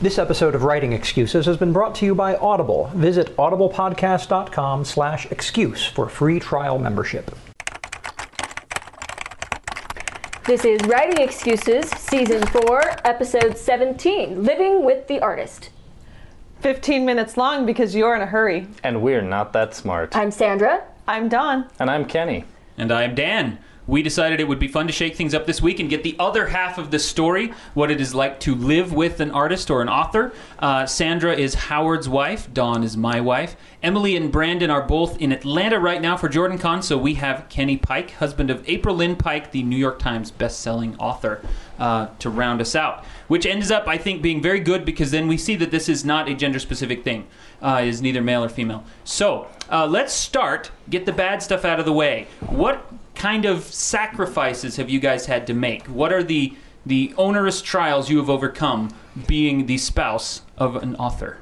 This episode of Writing Excuses has been brought to you by Audible. Visit audiblepodcast.com/excuse for free trial membership. This is Writing Excuses, Season 4, Episode 17, Living with the Artist. 15 minutes long because you're in a hurry. And we're not that smart. I'm Sandra. I'm Don. And I'm Kenny. And I'm Dan. We decided it would be fun to shake things up this week and get the other half of the story, what it is like to live with an artist or an author. Sandra is Howard's wife. Dawn is my wife. Emily and Brandon are both in Atlanta right now for JordanCon, so we have Kenny Pike, husband of Aprilynne Pike, the New York Times bestselling author, to round us out, which ends up, I think, being very good because then we see that this is not a gender-specific thing. It is neither male or female. So let's start, get the bad stuff out of the way. What kind of sacrifices have you guys had to make? What are the onerous trials you have overcome being the spouse of an author?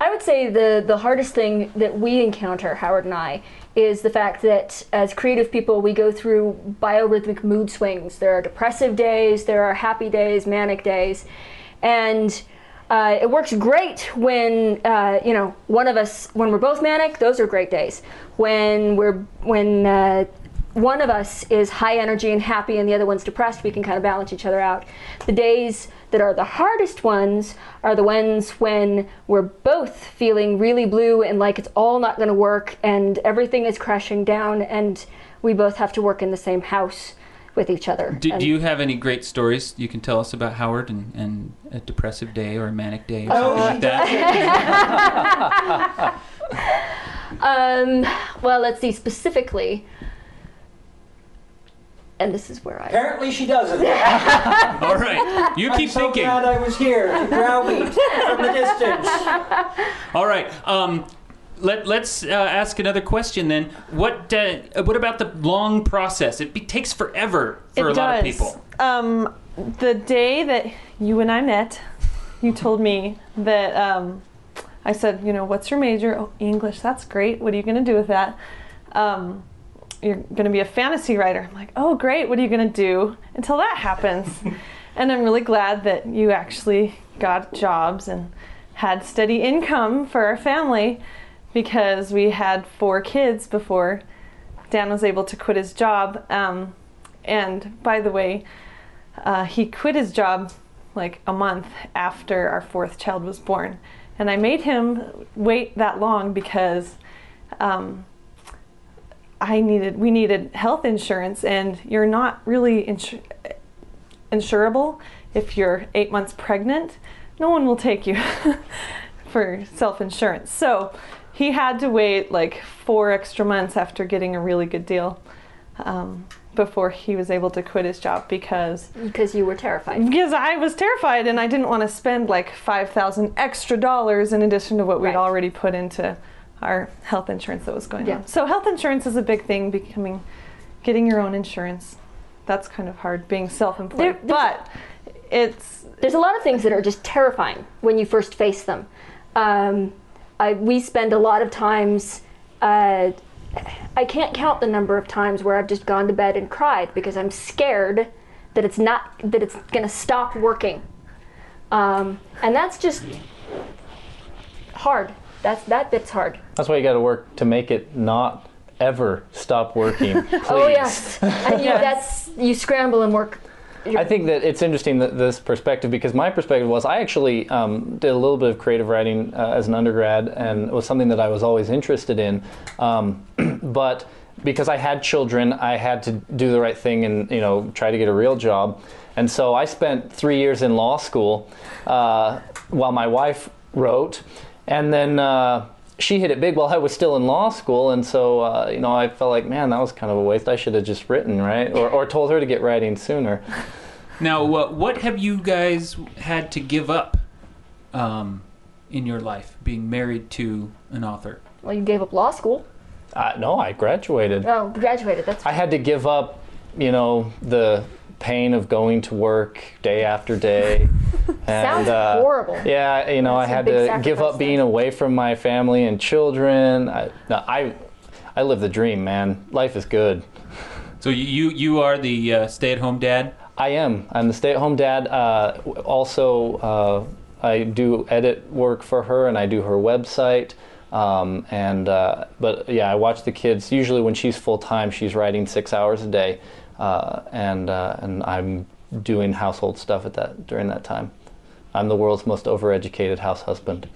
I would say the hardest thing that we encounter, Howard and I, is the fact that as creative people we go through biorhythmic mood swings. There are depressive days, there are happy days, manic days, and it works great when one of us, when we're both manic, those are great days. When one of us is high energy and happy and the other one's depressed, we can kind of balance each other out. The days that are the hardest ones are the ones when we're both feeling really blue and like it's all not going to work and everything is crashing down and we both have to work in the same house with each other. Do you have any great stories you can tell us about Howard and a depressive day or a manic day or something like that? Well, let's see specifically. And this is where I... Apparently she doesn't. All right. You keep thinking. I'm so glad I was here to browbeat from a distance. All right. Let's ask another question then. What about the long process? It takes forever for a lot of people. The day that you and I met, you told me that... I said, what's your major? Oh, English. That's great. What are you going to do with that? You're going to be a fantasy writer. I'm like, oh, great. What are you going to do until that happens? And I'm really glad that you actually got jobs and had steady income for our family because we had 4 kids before Dan was able to quit his job. And by the way, he quit his job like a month after our 4th child was born. And I made him wait that long because... we needed health insurance, and you're not really insurable if you're 8 months pregnant. No one will take you for self-insurance. So he had to wait like 4 extra months after getting a really good deal before he was able to quit his job because you were terrified. Because I was terrified, and I didn't want to spend like $5,000 extra dollars in addition to what we'd already put into our health insurance that was going on. So health insurance is a big thing, getting your own insurance. That's kind of hard, being self-employed. There's a lot of things that are just terrifying when you first face them. We spend a lot of times, I can't count the number of times where I've just gone to bed and cried because I'm scared that it's going to stop working. And that's just hard. That bit's hard. That's why you got to work to make it not ever stop working. Please. Oh yes, and you scramble and work. I think that it's interesting that this perspective, because my perspective was I actually did a little bit of creative writing as an undergrad, and it was something that I was always interested in, but because I had children, I had to do the right thing and try to get a real job, and so I spent 3 years in law school while my wife wrote. And then she hit it big while I was still in law school, and so I felt like, man, that was kind of a waste. I should have just written, right? Or told her to get writing sooner. Now, what have you guys had to give up in your life, being married to an author? Well, you gave up law school. No, I graduated. Oh, graduated. That's right. I had to give up, you know, the pain of going to work day after day. And, sounds horrible. Yeah, you know, that's I had to give up being away from my family and children. I live the dream, man. Life is good. So you are the stay-at-home dad? I am. I'm the stay-at-home dad. Also, I do edit work for her, and I do her website. But yeah, I watch the kids. Usually when she's full-time, she's writing 6 hours a day, and I'm doing household stuff at that during that time. I'm the world's most overeducated house husband.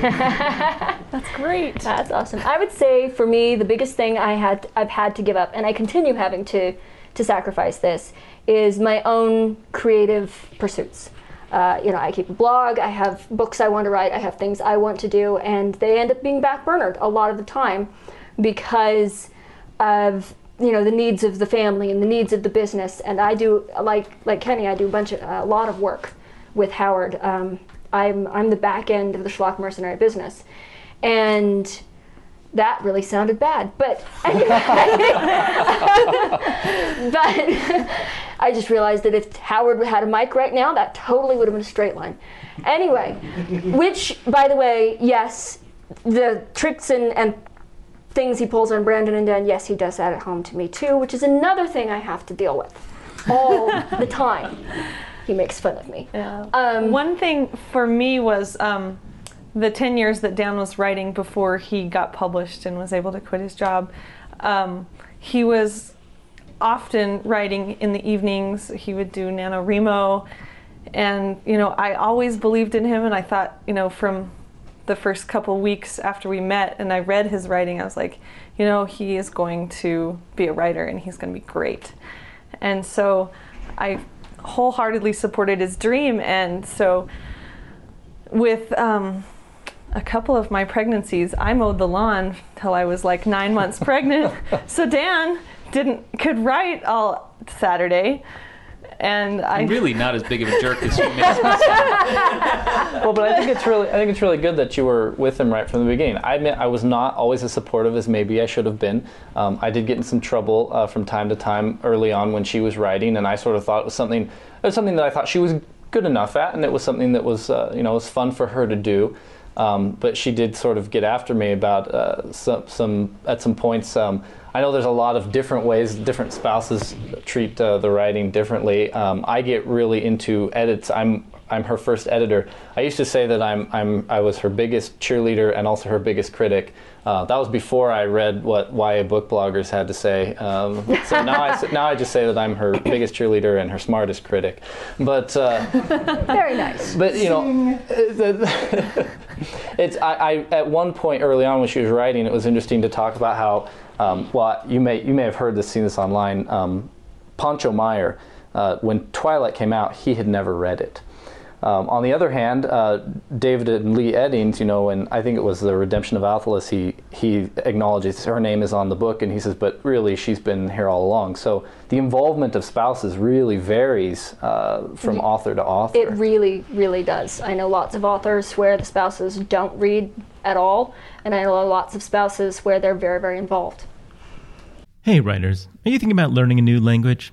That's great. That's awesome. I would say for me, the biggest thing I've had to give up, and I continue having to sacrifice this, is my own creative pursuits. You know, I keep a blog, I have books I want to write, I have things I want to do, and they end up being backburnered a lot of the time because of, you know, the needs of the family and the needs of the business. And I do, like Kenny, I do a lot of work with Howard. I'm the back end of the Schlock Mercenary business. And that really sounded bad, but anyway. But I just realized that if Howard had a mic right now, that totally would have been a straight line. Anyway, which, by the way, yes, the tricks and things he pulls on Brandon and Dan, yes, he does that at home to me too, which is another thing I have to deal with all the time. He makes fun of me. Yeah. One thing for me was the 10 years that Dan was writing before he got published and was able to quit his job, he was often writing in the evenings. He would do NaNoWriMo, and, you know, I always believed in him, and I thought, you know, from the first couple weeks after we met and I read his writing, I was like, you know, he is going to be a writer and he's going to be great. And so I wholeheartedly supported his dream, and so with a couple of my pregnancies, I mowed the lawn till I was like 9 months pregnant. So Dan could write all Saturday, and I'm really not as big of a jerk as you made me sound. Well, but I think it's really good that you were with him right from the beginning. I admit I was not always as supportive as maybe I should have been. I did get in some trouble from time to time early on when she was writing, and I sort of thought it was something that I thought she was good enough at, and it was something that was you know, was fun for her to do. But she did sort of get after me about at some points. I know there's a lot of different ways different spouses treat the writing differently. I get really into edits. I'm her first editor. I used to say that I was her biggest cheerleader and also her biggest critic. That was before I read what YA book bloggers had to say. So now I just say that I'm her biggest cheerleader and her smartest critic. But very nice. But you know, I at one point early on when she was writing, it was interesting to talk about how well, you may have heard this, seen this online. Pancho Meyer, when Twilight came out, he had never read it. On the other hand, David and Lee Eddings, you know, and I think it was The Redemption of Athalus, he acknowledges her name is on the book, and he says, but really, she's been here all along. So the involvement of spouses really varies from author to author. It really, really does. I know lots of authors where the spouses don't read at all, and I know lots of spouses where they're very, very involved. Hey, writers, are you thinking about learning a new language?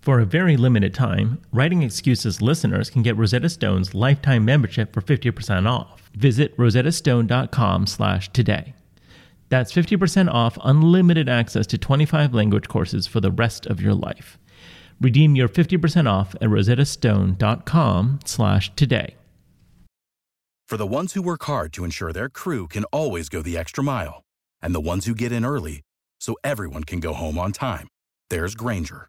For a very limited time, Writing Excuses listeners can get Rosetta Stone's lifetime membership for 50% off. Visit rosettastone.com/today. That's 50% off unlimited access to 25 language courses for the rest of your life. Redeem your 50% off at rosettastone.com/today. For the ones who work hard to ensure their crew can always go the extra mile, and the ones who get in early so everyone can go home on time, there's Grainger,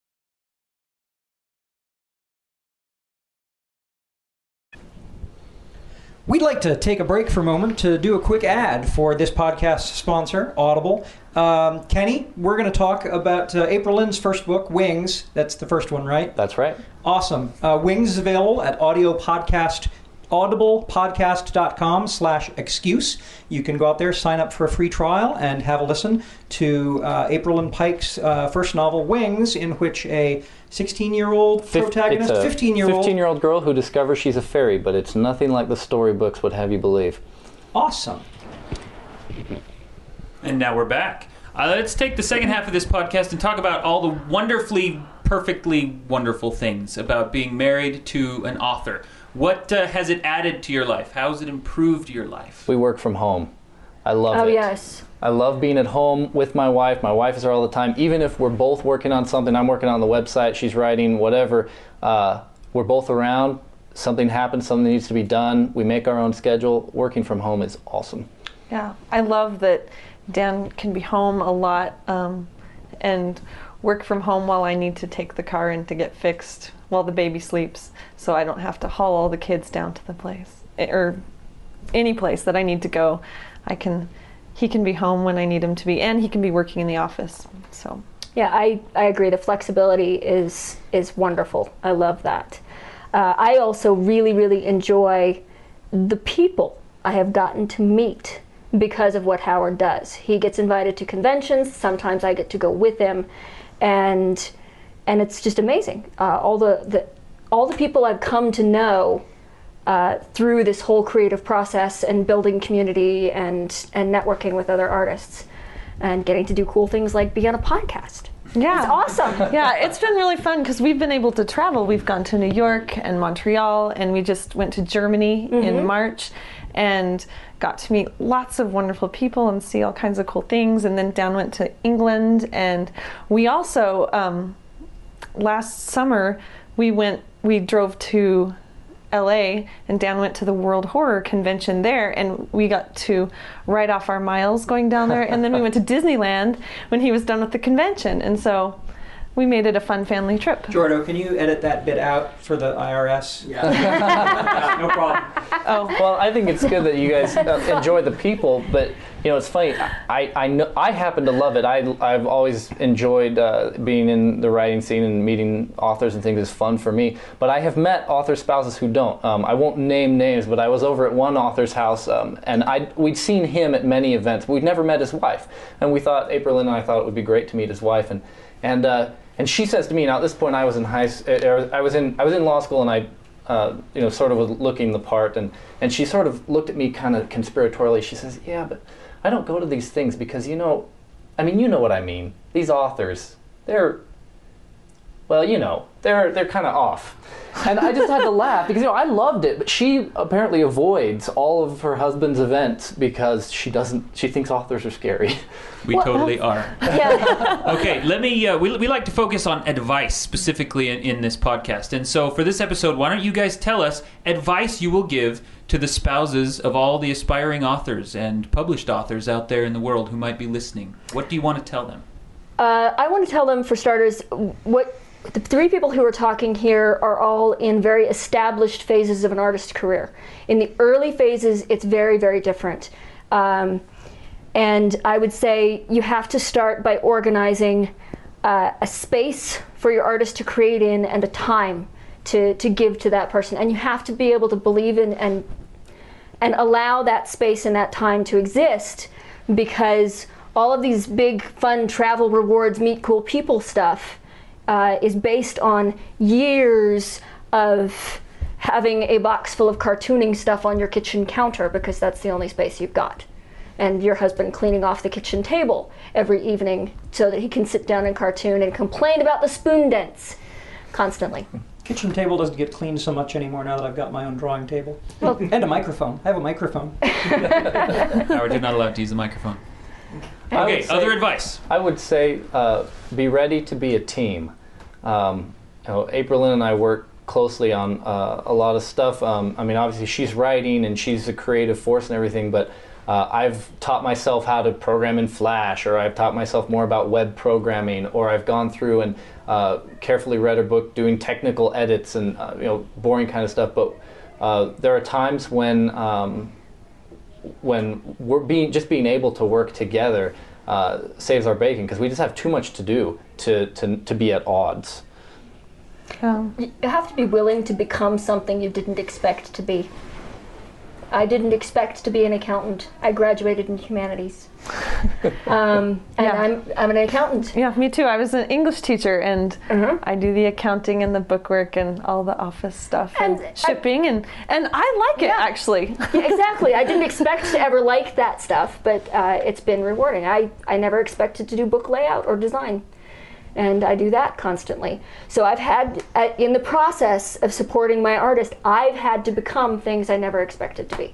We'd like to take a break for a moment to do a quick ad for this podcast sponsor, Audible. Kenny, we're going to talk about Aprilynne's first book, Wings. That's the first one, right? That's right. Awesome. Wings is available at audiblepodcast.com/excuse. You can go out there, sign up for a free trial, and have a listen to Aprilynne Pike's first novel, Wings, in which a 16-year-old protagonist, 15-year-old girl who discovers she's a fairy, but it's nothing like the storybooks would have you believe. Awesome. And now we're back. Let's take the second half of this podcast and talk about all the wonderfully, perfectly wonderful things about being married to an author. What has it added to your life? How has it improved your life? We work from home. I love it. Oh, yes. I love being at home with my wife. My wife is there all the time. Even if we're both working on something, I'm working on the website, she's writing, whatever, we're both around. Something happens, something needs to be done. We make our own schedule. Working from home is awesome. Yeah. I love that Dan can be home a lot and work from home while I need to take the car in to get fixed while the baby sleeps, so I don't have to haul all the kids down to the place or any place that I need to go. He can be home when I need him to be, and he can be working in the office. So yeah, I agree. The flexibility is wonderful. I love that. I also really, really enjoy the people I have gotten to meet because of what Howard does. He gets invited to conventions. Sometimes I get to go with him, and it's just amazing. All the people I've come to know through this whole creative process and building community and networking with other artists and getting to do cool things like be on a podcast. Yeah. It's awesome. Yeah, it's been really fun because we've been able to travel. We've gone to New York and Montreal, and we just went to Germany in March and got to meet lots of wonderful people and see all kinds of cool things. And then down went to England, and we also, last summer, we drove to LA, and Dan went to the World Horror Convention there, and we got to write off our miles going down there, and then we went to Disneyland when he was done with the convention, and so we made it a fun family trip. Jordo, can you edit that bit out for the IRS? Yeah. No problem. Oh. Well, I think it's good that you guys enjoy the people, but you know, it's funny. I know, I happen to love it. I've always enjoyed being in the writing scene and meeting authors and things is fun for me. But I have met author spouses who don't. I won't name names, but I was over at one author's house, and we'd seen him at many events. We'd never met his wife, and we thought Aprilynne and I thought it would be great to meet his wife, and she says to me, now at this point I was in I was in law school, and I sort of was looking the part, and she sort of looked at me kind of conspiratorially. She says, yeah, but I don't go to these things because, you know what I mean. These authors, they're kind of off. And I just had to laugh because, I loved it. But she apparently avoids all of her husband's events because she thinks authors are scary. Totally are. Yeah. Okay, we like to focus on advice specifically in this podcast. And so for this episode, why don't you guys tell us advice you will give to the spouses of all the aspiring authors and published authors out there in the world who might be listening. What do you want to tell them? I want to tell them, for starters, the three people who are talking here are all in very established phases of an artist's career. In the early phases, it's very, very different. And I would say you have to start by organizing a space for your artist to create in and a time to give to that person. And you have to be able to believe in and allow that space and that time to exist, because all of these big, fun travel rewards, meet cool people stuff is based on years of having a box full of cartooning stuff on your kitchen counter because that's the only space you've got. and your husband cleaning off the kitchen table every evening so that he can sit down and cartoon and complain about the spoon dents constantly. Kitchen table doesn't get cleaned so much anymore now that I've got my own drawing table. Well, and a microphone. I have a microphone. Howard, you're not allowed to use the microphone. Okay, other advice. I would say be ready to be a team. You know, Aprilynne and I work closely on a lot of stuff. I mean, obviously she's writing and she's the creative force and everything, but I've taught myself how to program in Flash, or I've taught myself more about web programming, or I've gone through and carefully read her book doing technical edits and you know, boring kind of stuff. But there are times when we're just being able to work together saves our bacon, because we just have too much to do to be at odds. You have to be willing to become something you didn't expect to be. I didn't expect to be an accountant. I graduated in humanities. And yeah. I'm an accountant. Yeah, me too. I was an English teacher, and I do the accounting and the bookwork and all the office stuff and shipping, and I like it, actually. Yeah, exactly. I didn't expect to ever like that stuff, but it's been rewarding. I never expected to do book layout or design, and I do that constantly. So I've had, in the process of supporting my artist, I've had to become things I never expected to be.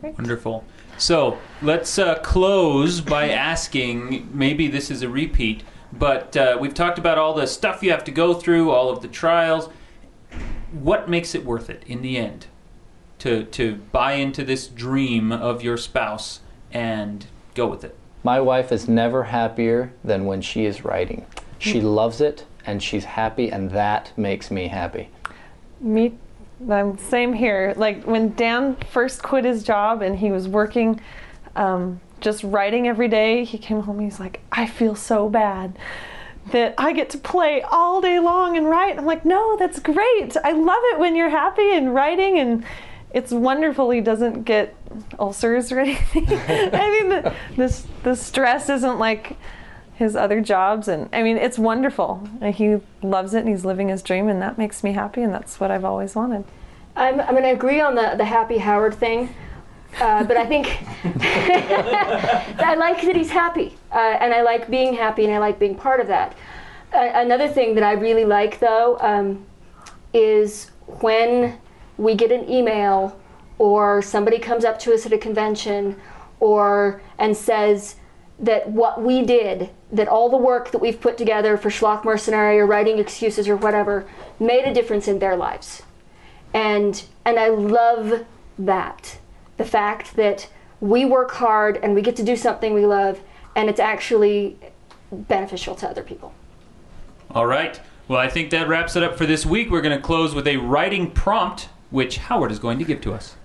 Great. Wonderful. So let's close by asking, maybe this is a repeat, but we've talked about all the stuff you have to go through, all of the trials. What makes it worth it in the end to buy into this dream of your spouse and go with it? My wife is never happier than when she is writing. She loves it, and she's happy, and that makes me happy. Me, same here. Like, when Dan first quit his job and he was working, just writing every day, he came home and he's like, I feel so bad that I get to play all day long and write. I'm like, no, that's great. I love it when you're happy and writing, and it's wonderful he doesn't get ulcers or anything. I mean, the stress isn't like his other jobs, and I mean, it's wonderful. And he loves it, and he's living his dream, and that makes me happy, and that's what I've always wanted. I'm gonna agree on the happy Howard thing, but I think I like that he's happy, and I like being happy, and I like being part of that. Another thing that I really like, though, is when we get an email, or somebody comes up to us at a convention, and says that what we did, that all the work that we've put together for Schlock Mercenary or Writing Excuses or whatever, made a difference in their lives. And I love that. The fact that we work hard and we get to do something we love, and it's actually beneficial to other people. All right. Well, I think that wraps it up for this week. We're going to close with a writing prompt, which Howard is going to give to us.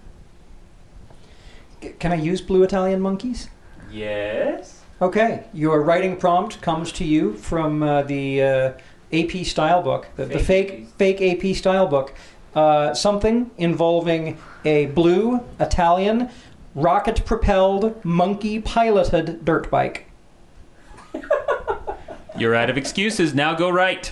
Can I use Blue Italian Monkeys? Yes. Okay. Your writing prompt comes to you from the AP Stylebook, the fake AP Stylebook. Something involving a blue Italian rocket-propelled, monkey-piloted dirt bike. You're out of excuses. Now go write.